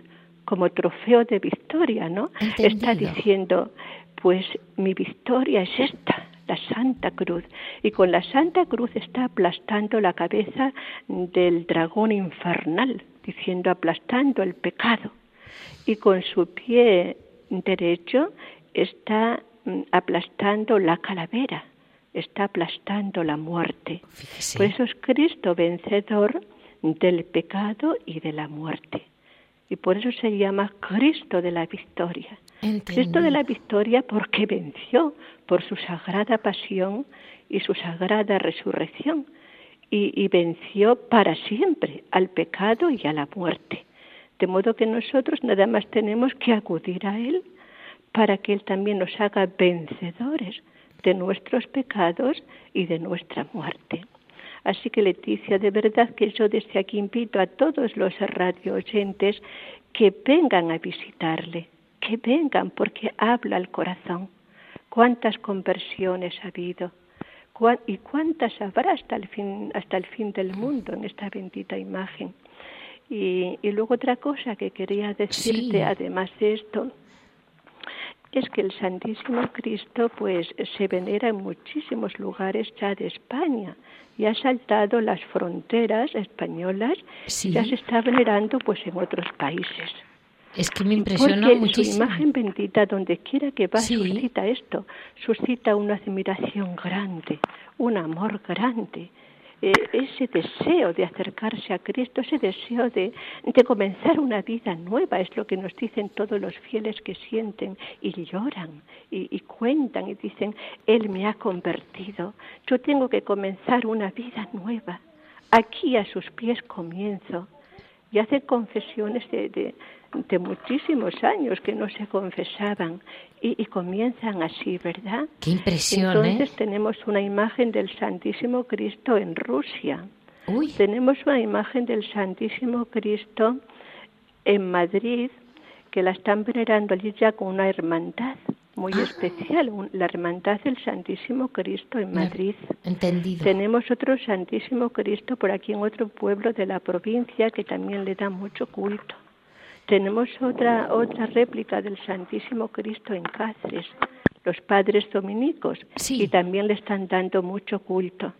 como trofeo de victoria, ¿no? Entendido. Está diciendo, pues mi victoria es esta, la Santa Cruz, y con la Santa Cruz está aplastando la cabeza del dragón infernal, diciendo aplastando el pecado, y con su pie derecho está aplastando la calavera, está aplastando la muerte. Por eso es Cristo vencedor del pecado y de la muerte. Y por eso se llama Cristo de la Victoria. Entendido. Cristo de la Victoria porque venció por su sagrada pasión y su sagrada resurrección. Y venció para siempre al pecado y a la muerte. De modo que nosotros nada más tenemos que acudir a Él para que Él también nos haga vencedores de nuestros pecados y de nuestra muerte. Así que, Leticia, de verdad que yo desde aquí invito a todos los radio oyentes que vengan a visitarle, que vengan porque habla al corazón. Cuántas conversiones ha habido y cuántas habrá hasta el fin del mundo en esta bendita imagen. Y luego otra cosa que quería decirte, además de esto, es que el Santísimo Cristo pues se venera en muchísimos lugares ya de España y ha saltado las fronteras españolas y ya se está venerando pues en otros países. Es que me impresiona porque muchísimo. Su imagen bendita, donde quiera que va, suscita esto, suscita una admiración grande, un amor grande, ese deseo de acercarse a Cristo, ese deseo de comenzar una vida nueva, es lo que nos dicen todos los fieles que sienten y lloran y cuentan y dicen, Él me ha convertido, yo tengo que comenzar una vida nueva, aquí a sus pies comienzo. Y hacen confesiones de muchísimos años que no se confesaban y comienzan así, ¿verdad? ¡Qué impresión! Entonces tenemos una imagen del Santísimo Cristo en Rusia. ¡Uy! Tenemos una imagen del Santísimo Cristo en Madrid, que la están venerando allí ya con una hermandad muy especial, la hermandad del Santísimo Cristo en Madrid. Entendido. Tenemos otro Santísimo Cristo por aquí en otro pueblo de la provincia que también le da mucho culto. Tenemos otra réplica del Santísimo Cristo en Cáceres, los padres dominicos, y también le están dando mucho culto.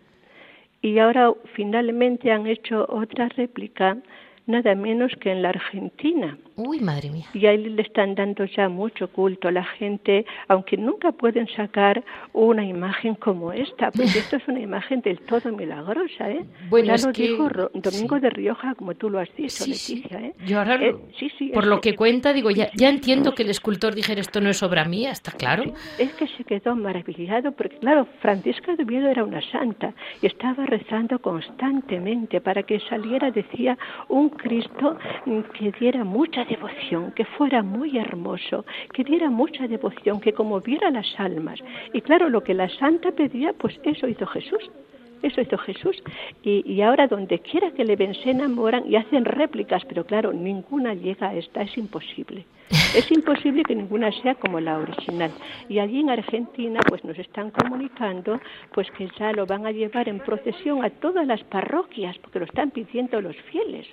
Y ahora finalmente han hecho otra réplica nada menos que en la Argentina. ¡Uy, madre mía! Y ahí le están dando ya mucho culto a la gente, aunque nunca pueden sacar una imagen como esta, porque esto es una imagen del todo milagrosa, ¿eh? Bueno, ya lo dijo Domingo de Rioja, como tú lo has dicho, Leticia, ¿eh? Yo ahora, por lo que cuenta, digo, ya entiendo que el escultor dijera, esto no es obra mía, está claro. Es que se quedó maravillado, porque claro, Francisca de Oviedo era una santa, y estaba rezando constantemente para que saliera, decía, un Cristo que diera mucha devoción, que fuera muy hermoso, que diera mucha devoción, que conmoviera las almas. Y claro, lo que la santa pedía, pues eso hizo Jesús. Eso hizo Jesús. Y ahora donde quiera que le ven se enamoran y hacen réplicas, pero claro, ninguna llega a esta, es imposible. Es imposible que ninguna sea como la original. Y allí en Argentina pues nos están comunicando pues que ya lo van a llevar en procesión a todas las parroquias, porque lo están pidiendo los fieles,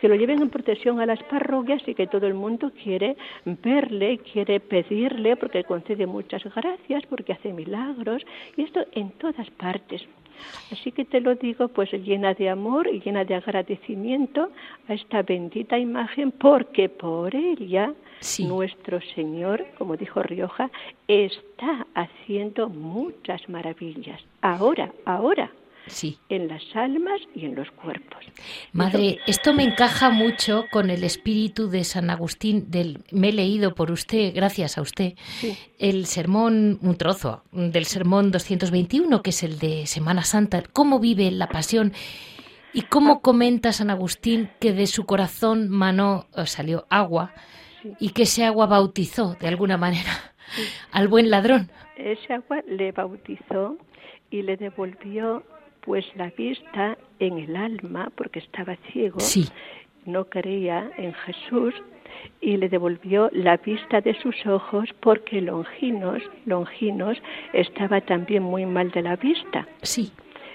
que lo lleven en procesión a las parroquias y que todo el mundo quiere verle, quiere pedirle, porque concede muchas gracias, porque hace milagros, y esto en todas partes. Así que te lo digo, pues llena de amor y llena de agradecimiento a esta bendita imagen, porque por ella nuestro Señor, como dijo Rioja, está haciendo muchas maravillas. Ahora. Sí. En las almas y en los cuerpos. Madre, esto me encaja mucho con el espíritu de San Agustín. Me he leído por usted, gracias a usted, el sermón, un trozo del sermón 221, que es el de Semana Santa, cómo vive la pasión y cómo comenta San Agustín que de su corazón salió agua y que ese agua bautizó de alguna manera al buen ladrón. Ese agua le bautizó y le devolvió pues la vista en el alma, porque estaba ciego, no creía en Jesús, y le devolvió la vista de sus ojos, porque Longinos estaba también muy mal de la vista. Sí.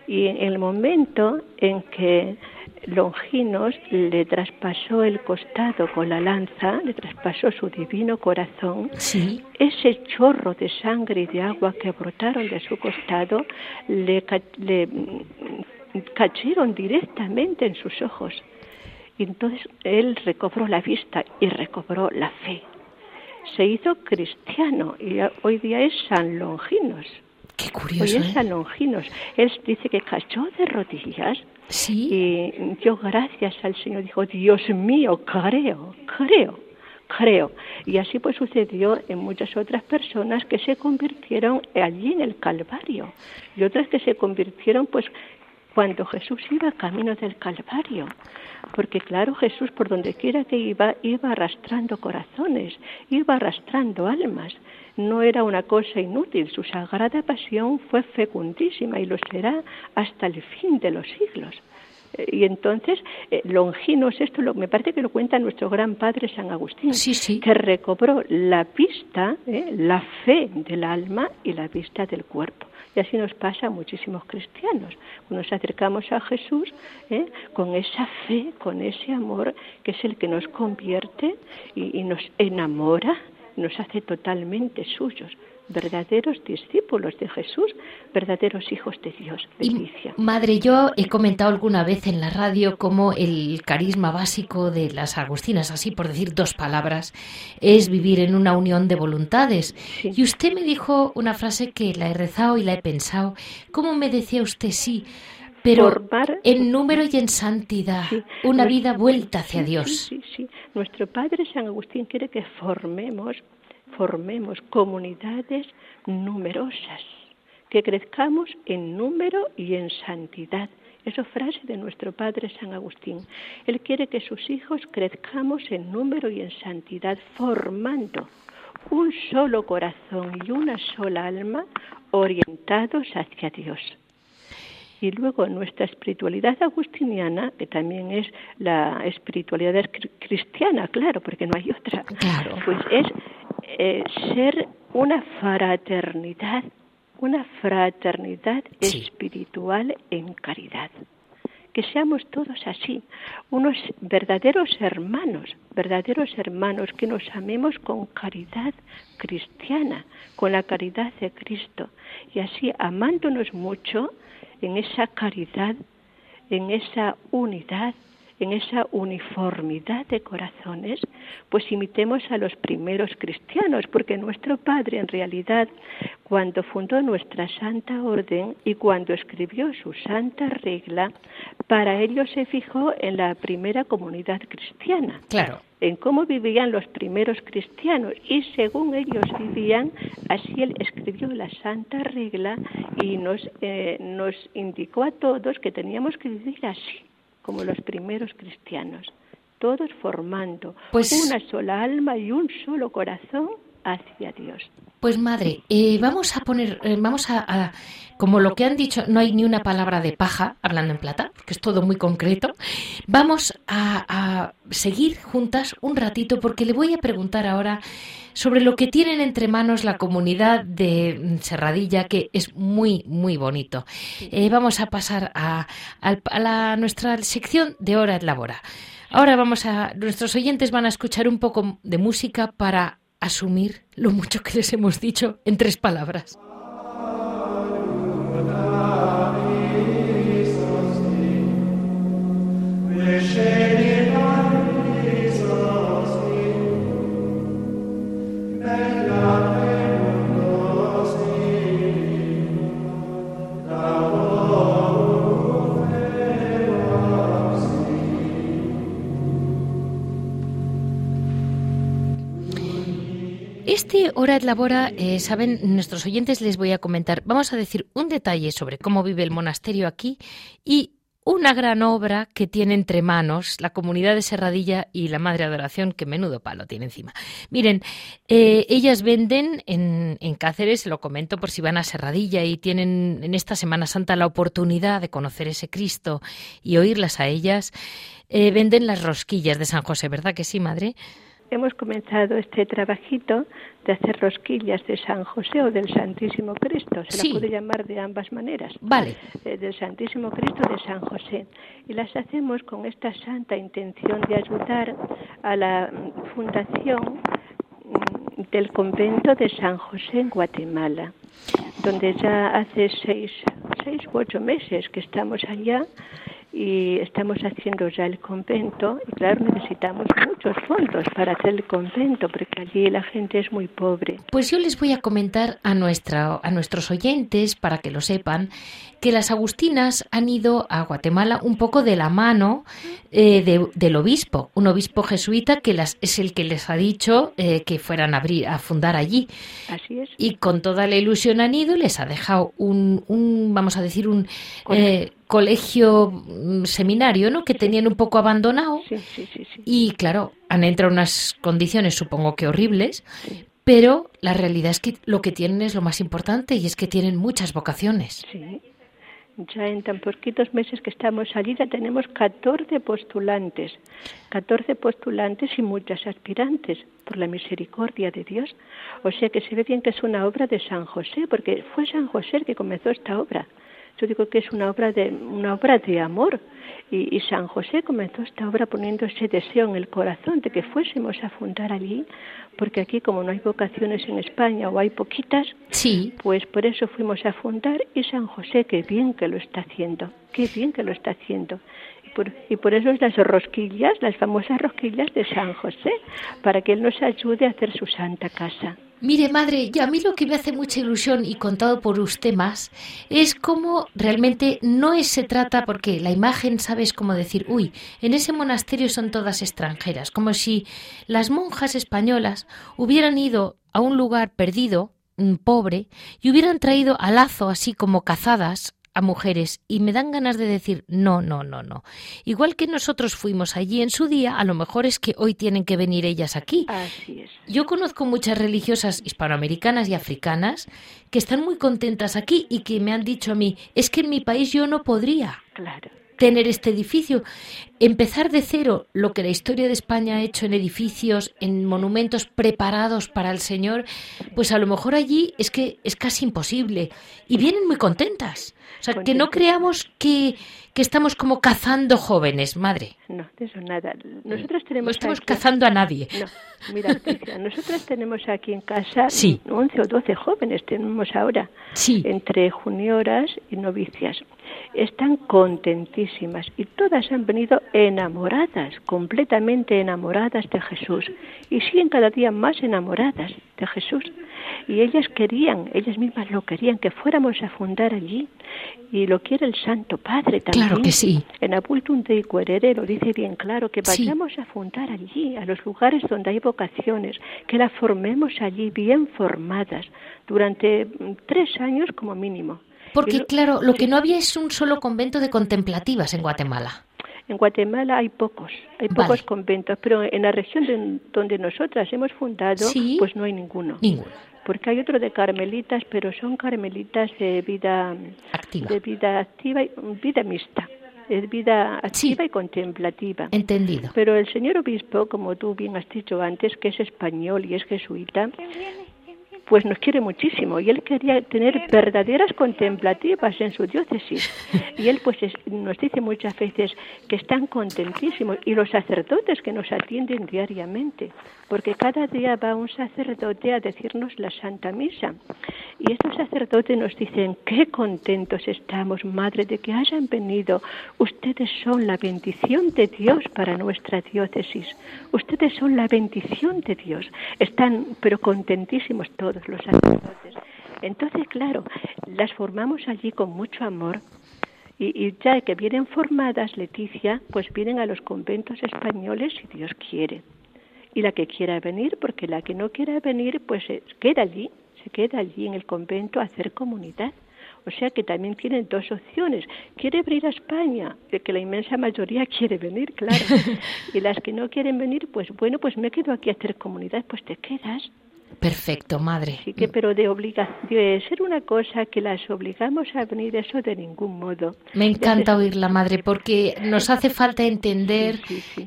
Y en el momento en que Longinos le traspasó el costado con la lanza, le traspasó su divino corazón, ese chorro de sangre y de agua que brotaron de su costado le cayeron directamente en sus ojos. Y entonces él recobró la vista y recobró la fe. Se hizo cristiano y hoy día es San Longinos. Qué curioso, hoy es San Longinos. Él dice que cayó de rodillas y dio gracias al Señor. Dijo, Dios mío, creo. Y así pues sucedió en muchas otras personas que se convirtieron allí en el Calvario. Y otras que se convirtieron pues cuando Jesús iba camino del Calvario. Porque claro, Jesús por donde quiera que iba arrastrando corazones, iba arrastrando almas. No era una cosa inútil, su sagrada pasión fue fecundísima y lo será hasta el fin de los siglos. Y entonces, Longinos, esto me parece que lo cuenta nuestro gran padre San Agustín, que recobró la vista, la fe del alma y la vista del cuerpo. Y así nos pasa a muchísimos cristianos. Cuando nos acercamos a Jesús con esa fe, con ese amor, que es el que nos convierte y nos enamora, nos hace totalmente suyos, verdaderos discípulos de Jesús, verdaderos hijos de Dios. Leticia. Madre, yo he comentado alguna vez en la radio cómo el carisma básico de las agustinas, así por decir dos palabras, es vivir en una unión de voluntades. Sí. Y usted me dijo una frase que la he rezado y la he pensado. ¿Cómo me decía usted pero en número y en santidad, una vida vuelta hacia Dios? Sí. Nuestro padre San Agustín quiere que formemos comunidades numerosas, que crezcamos en número y en santidad. Esa frase de nuestro padre San Agustín. Él quiere que sus hijos crezcamos en número y en santidad, formando un solo corazón y una sola alma orientados hacia Dios. Y luego nuestra espiritualidad agustiniana, que también es la espiritualidad cristiana, claro, porque no hay otra, pues es ser una fraternidad espiritual en caridad. Que seamos todos así, unos verdaderos hermanos que nos amemos con caridad cristiana, con la caridad de Cristo. Y así, amándonos mucho, en esa caridad, en esa unidad, en esa uniformidad de corazones, pues imitemos a los primeros cristianos, porque nuestro Padre, en realidad, cuando fundó nuestra Santa Orden y cuando escribió su Santa Regla, para ello se fijó en la primera comunidad cristiana. Claro. En cómo vivían los primeros cristianos y según ellos vivían, así él escribió la Santa Regla y nos indicó a todos que teníamos que vivir así, como los primeros cristianos, todos formando una sola alma y un solo corazón hacia Dios. Pues madre, vamos a poner, como lo que han dicho, no hay ni una palabra de paja, hablando en plata, porque es todo muy concreto. Vamos a seguir juntas un ratito, porque le voy a preguntar ahora sobre lo que tienen entre manos la comunidad de Serradilla, que es muy, muy bonito. Vamos a pasar a nuestra sección de Hora en la Bora. Ahora nuestros oyentes van a escuchar un poco de música para asumir lo mucho que les hemos dicho en tres palabras. Este Hora et Labora, saben nuestros oyentes, les voy a comentar, vamos a decir un detalle sobre cómo vive el monasterio aquí y una gran obra que tiene entre manos la comunidad de Serradilla y la Madre Adoración, que menudo palo tiene encima. Miren, ellas venden en Cáceres, lo comento por si van a Serradilla y tienen en esta Semana Santa la oportunidad de conocer ese Cristo y oírlas a ellas, venden las rosquillas de San José, ¿verdad que sí, madre? Hemos comenzado este trabajito de hacer rosquillas de San José o del Santísimo Cristo, se sí. La puede llamar de ambas maneras, vale. Del Santísimo Cristo de San José, y las hacemos con esta santa intención de ayudar a la fundación del convento de San José en Guatemala, donde ya hace seis u ocho meses que estamos allá. Y estamos haciendo ya el convento, y claro, necesitamos muchos fondos para hacer el convento, porque allí la gente es muy pobre. Pues yo les voy a comentar a nuestros oyentes, para que lo sepan, que las Agustinas han ido a Guatemala un poco de la mano del obispo, un obispo jesuita que es el que les ha dicho que fueran a fundar allí. Así es. Y con toda la ilusión han ido y les ha dejado un colegio seminario, ¿no?, que tenían un poco abandonado. Sí. Y claro, han entrado en unas condiciones supongo que horribles, sí. Pero la realidad es que lo que tienen es lo más importante, y es que tienen muchas vocaciones. Sí. Ya en tan poquitos meses que estamos allí ya tenemos 14 postulantes y muchas aspirantes, por la misericordia de Dios. O sea que se ve bien que es una obra de San José, porque fue San José el que comenzó esta obra. Yo digo que es una obra de amor, y San José comenzó esta obra poniendo ese deseo en el corazón de que fuésemos a fundar allí, porque aquí como no hay vocaciones en España o hay poquitas, sí. Pues por eso fuimos a fundar, y San José qué bien que lo está haciendo. Y por eso es las famosas rosquillas de San José, para que él nos ayude a hacer su santa casa. Mire, madre, a mí lo que me hace mucha ilusión, y contado por usted más, es cómo realmente se trata, porque la imagen, ¿sabes?, como decir, uy, en ese monasterio son todas extranjeras, como si las monjas españolas hubieran ido a un lugar perdido, pobre, y hubieran traído a lazo, así como cazadas, a mujeres, y me dan ganas de decir no, igual que nosotros fuimos allí en su día, a lo mejor es que hoy tienen que venir ellas aquí. Así es. Yo conozco muchas religiosas hispanoamericanas y africanas que están muy contentas aquí y que me han dicho a mí, es que en mi país yo no podría tener este edificio, empezar de cero, lo que la historia de España ha hecho en edificios, en monumentos preparados para el Señor, pues a lo mejor allí es que es casi imposible, y vienen muy contentas. O sea, que no creamos que estamos como cazando jóvenes, madre. No, de eso nada. Nosotros tenemos no estamos aquí cazando a nadie. No, mira, Patricia, nosotros tenemos aquí en casa, sí, 11 o 12 jóvenes tenemos ahora, sí, entre junioras y novicias. Están contentísimas, y todas han venido enamoradas, completamente enamoradas de Jesús, y siguen cada día más enamoradas de Jesús. Y ellas mismas lo querían, que fuéramos a fundar allí, y lo quiere el Santo Padre también. Claro que sí. En Apultum Dei Quaerere lo dice bien claro, que vayamos, sí, a fundar allí, a los lugares donde hay vocaciones, que las formemos allí bien formadas, durante 3 años como mínimo. Porque claro, lo que no había es un solo convento de contemplativas en Guatemala. En Guatemala hay pocos conventos, pero en la región donde nosotras hemos fundado, sí, pues no hay ninguno. Porque hay otro de carmelitas, pero son carmelitas de vida activa y vida mixta. Es vida activa, sí, y contemplativa. Entendido. Pero el señor obispo, como tú bien has dicho antes, que es español y es jesuita, pues nos quiere muchísimo, y él quería tener verdaderas contemplativas en su diócesis, y él pues nos dice muchas veces que están contentísimos, y los sacerdotes que nos atienden diariamente, porque cada día va un sacerdote a decirnos la Santa Misa, y estos sacerdotes nos dicen, qué contentos estamos, madre, de que hayan venido, ustedes son la bendición de Dios para nuestra diócesis, ustedes son la bendición de Dios, están pero contentísimos todos los sacerdotes. Entonces, claro, las formamos allí con mucho amor, y ya que vienen formadas, Leticia, pues vienen a los conventos españoles si Dios quiere. y la que quiera venir, porque la que no quiera venir, pues se queda allí en el convento a hacer comunidad. O sea que también tienen dos opciones. Quiere venir a España, de que la inmensa mayoría quiere venir, claro. Y las que no quieren venir, pues bueno, pues me quedo aquí a hacer comunidad, pues te quedas. Perfecto, madre. Sí, que, pero de ser una cosa que las obligamos a venir, eso de ningún modo. Me encanta oírla, madre, porque nos hace falta entender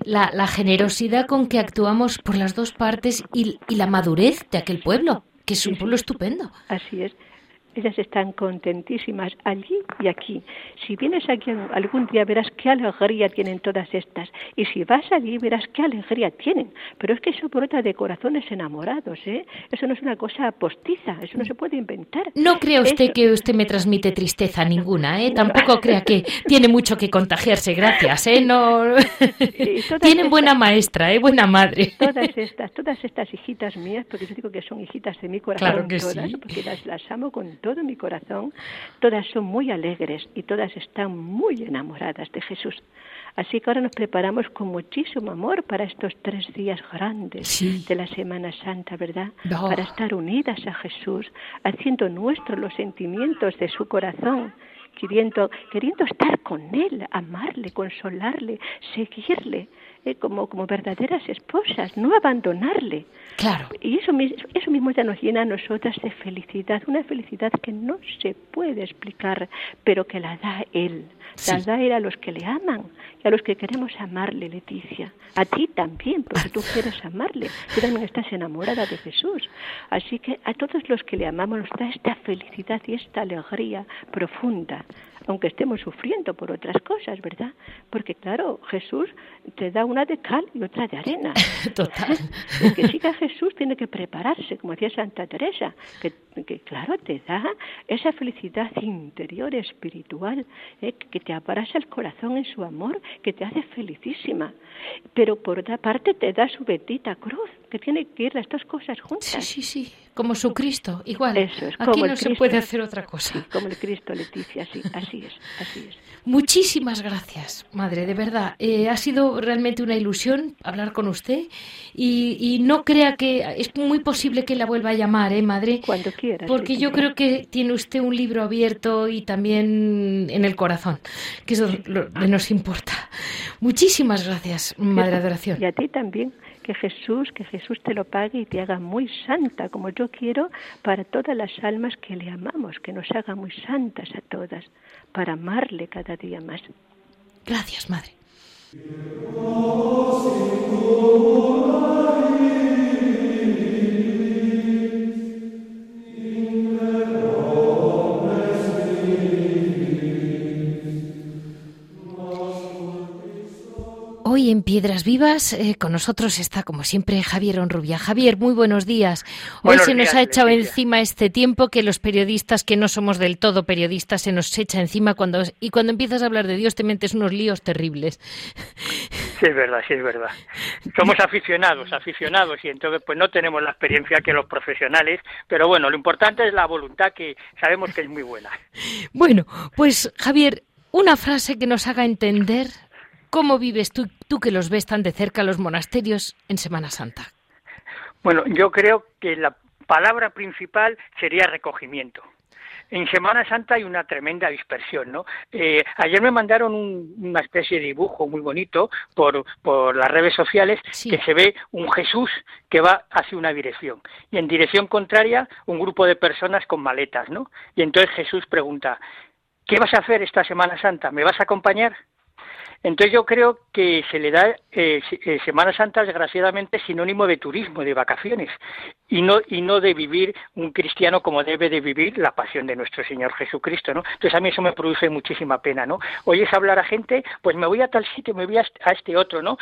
la generosidad con que actuamos por las dos partes y la madurez de aquel pueblo, que es un pueblo estupendo. Así es. Ellas están contentísimas allí y aquí. Si vienes aquí algún día verás qué alegría tienen todas estas. Y si vas allí verás qué alegría tienen. Pero es que eso brota de corazones enamorados, ¿eh? Eso no es una cosa postiza, eso no se puede inventar. No crea usted eso, que usted me transmite tristeza ninguna, ¿eh? Tampoco crea que tiene mucho que contagiarse, gracias, ¿eh? No. Tienen buena maestra, ¿eh? Buena madre. Todas estas hijitas mías, porque yo digo que son hijitas de mi corazón, claro que todas, sí, porque las amo con todo mi corazón, todas son muy alegres y todas están muy enamoradas de Jesús. Así que ahora nos preparamos con muchísimo amor para estos 3 días grandes de la Semana Santa, ¿verdad? Oh. Para estar unidas a Jesús, haciendo nuestros los sentimientos de su corazón, queriendo estar con Él, amarle, consolarle, seguirle, como verdaderas esposas, no abandonarle. Claro. Y eso mismo ya nos llena a nosotras de felicidad, una felicidad que no se puede explicar, pero que la da Él. Sí. La da Él a los que le aman y a los que queremos amarle, Leticia. A ti también, porque tú quieres amarle. Tú también estás enamorada de Jesús. Así que a todos los que le amamos nos da esta felicidad y esta alegría profunda, aunque estemos sufriendo por otras cosas, ¿verdad? Porque claro, Jesús te da una de cal y otra de arena. Total. El que siga a Jesús tiene que prepararse, como decía Santa Teresa, que claro, te da esa felicidad interior, espiritual, que te abraza el corazón en su amor, que te hace felicísima. Pero por otra parte te da su bendita cruz, que tiene que ir las dos cosas juntas. Sí. Como su Cristo, igual. Eso es, aquí como no se puede hacer otra cosa. Sí, como el Cristo, Leticia, sí, así es. Muchísimas gracias, madre, de verdad. Ha sido realmente una ilusión hablar con usted y no crea que es muy posible que la vuelva a llamar, madre. Cuando quiera. Porque yo creo que tiene usted un libro abierto y también en el corazón, que eso es lo que nos importa. Muchísimas gracias, madre Adoración. Y a ti también. Que Jesús te lo pague y te haga muy santa, como yo quiero, para todas las almas que le amamos, que nos haga muy santas a todas, para amarle cada día más. Gracias, madre. Hoy en Piedras Vivas con nosotros está, como siempre, Javier Honrubia. Javier, muy buenos días. Hoy se nos ha echado Leticia encima este tiempo que los periodistas, que no somos del todo periodistas, se nos echa encima cuando empiezas a hablar de Dios te metes unos líos terribles. Sí, es verdad. Somos aficionados y entonces pues no tenemos la experiencia que los profesionales, pero bueno, lo importante es la voluntad, que sabemos que es muy buena. Bueno, pues Javier, una frase que nos haga entender ¿cómo vives tú que los ves tan de cerca los monasterios en Semana Santa? Bueno, yo creo que la palabra principal sería recogimiento. En Semana Santa hay una tremenda dispersión, ¿no? Ayer me mandaron una especie de dibujo muy bonito por las redes sociales, que se ve un Jesús que va hacia una dirección y en dirección contraria un grupo de personas con maletas, ¿no? Y entonces Jesús pregunta, ¿qué vas a hacer esta Semana Santa? ¿Me vas a acompañar? Entonces yo creo que se le da Semana Santa, desgraciadamente, sinónimo de turismo, de vacaciones, y no de vivir un cristiano como debe de vivir la pasión de nuestro Señor Jesucristo, ¿no? Entonces a mí eso me produce muchísima pena, ¿no? Oyes hablar a gente, pues me voy a tal sitio, me voy a este otro, ¿no?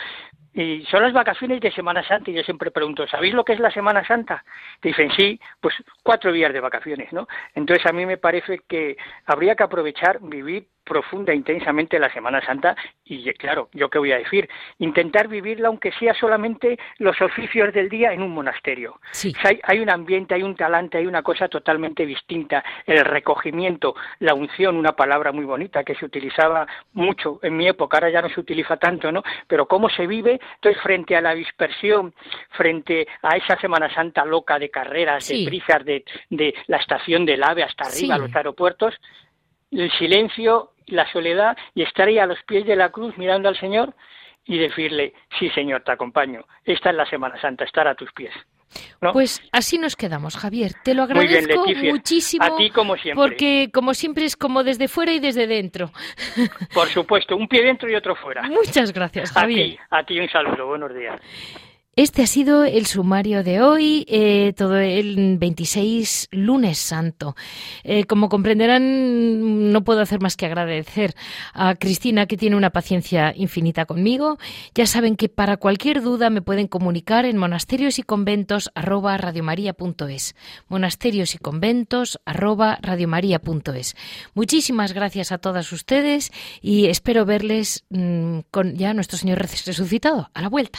Y son las vacaciones de Semana Santa y yo siempre pregunto, ¿sabéis lo que es la Semana Santa? Te dicen, sí, pues 4 días de vacaciones, ¿no? Entonces a mí me parece que habría que aprovechar, vivir profunda e intensamente la Semana Santa y, claro, ¿yo qué voy a decir? Intentar vivirla, aunque sea solamente los oficios del día en un monasterio. Sí. O sea, hay un ambiente, hay un talante, hay una cosa totalmente distinta. El recogimiento, la unción, una palabra muy bonita que se utilizaba mucho en mi época, ahora ya no se utiliza tanto, ¿no? Pero cómo se vive, entonces, frente a la dispersión, frente a esa Semana Santa loca de carreras, sí, de prisas, de la estación del AVE hasta arriba, sí, los aeropuertos, el silencio, la soledad, y estar ahí a los pies de la cruz mirando al Señor y decirle, sí, Señor, te acompaño, esta es la Semana Santa, estar a tus pies, ¿no? Pues así nos quedamos, Javier. Te lo agradezco muchísimo. A ti, como siempre. Porque, como siempre, es como desde fuera y desde dentro. Por supuesto, un pie dentro y otro fuera. Muchas gracias, Javier. A ti un saludo, buenos días. Este ha sido el sumario de hoy, todo el 26 lunes santo. Como comprenderán, no puedo hacer más que agradecer a Cristina, que tiene una paciencia infinita conmigo. Ya saben que para cualquier duda me pueden comunicar en monasteriosyconventos@radiomaria.es. monasteriosyconventos@radiomaria.es. Muchísimas gracias a todas ustedes y espero verles con ya nuestro Señor resucitado a la vuelta.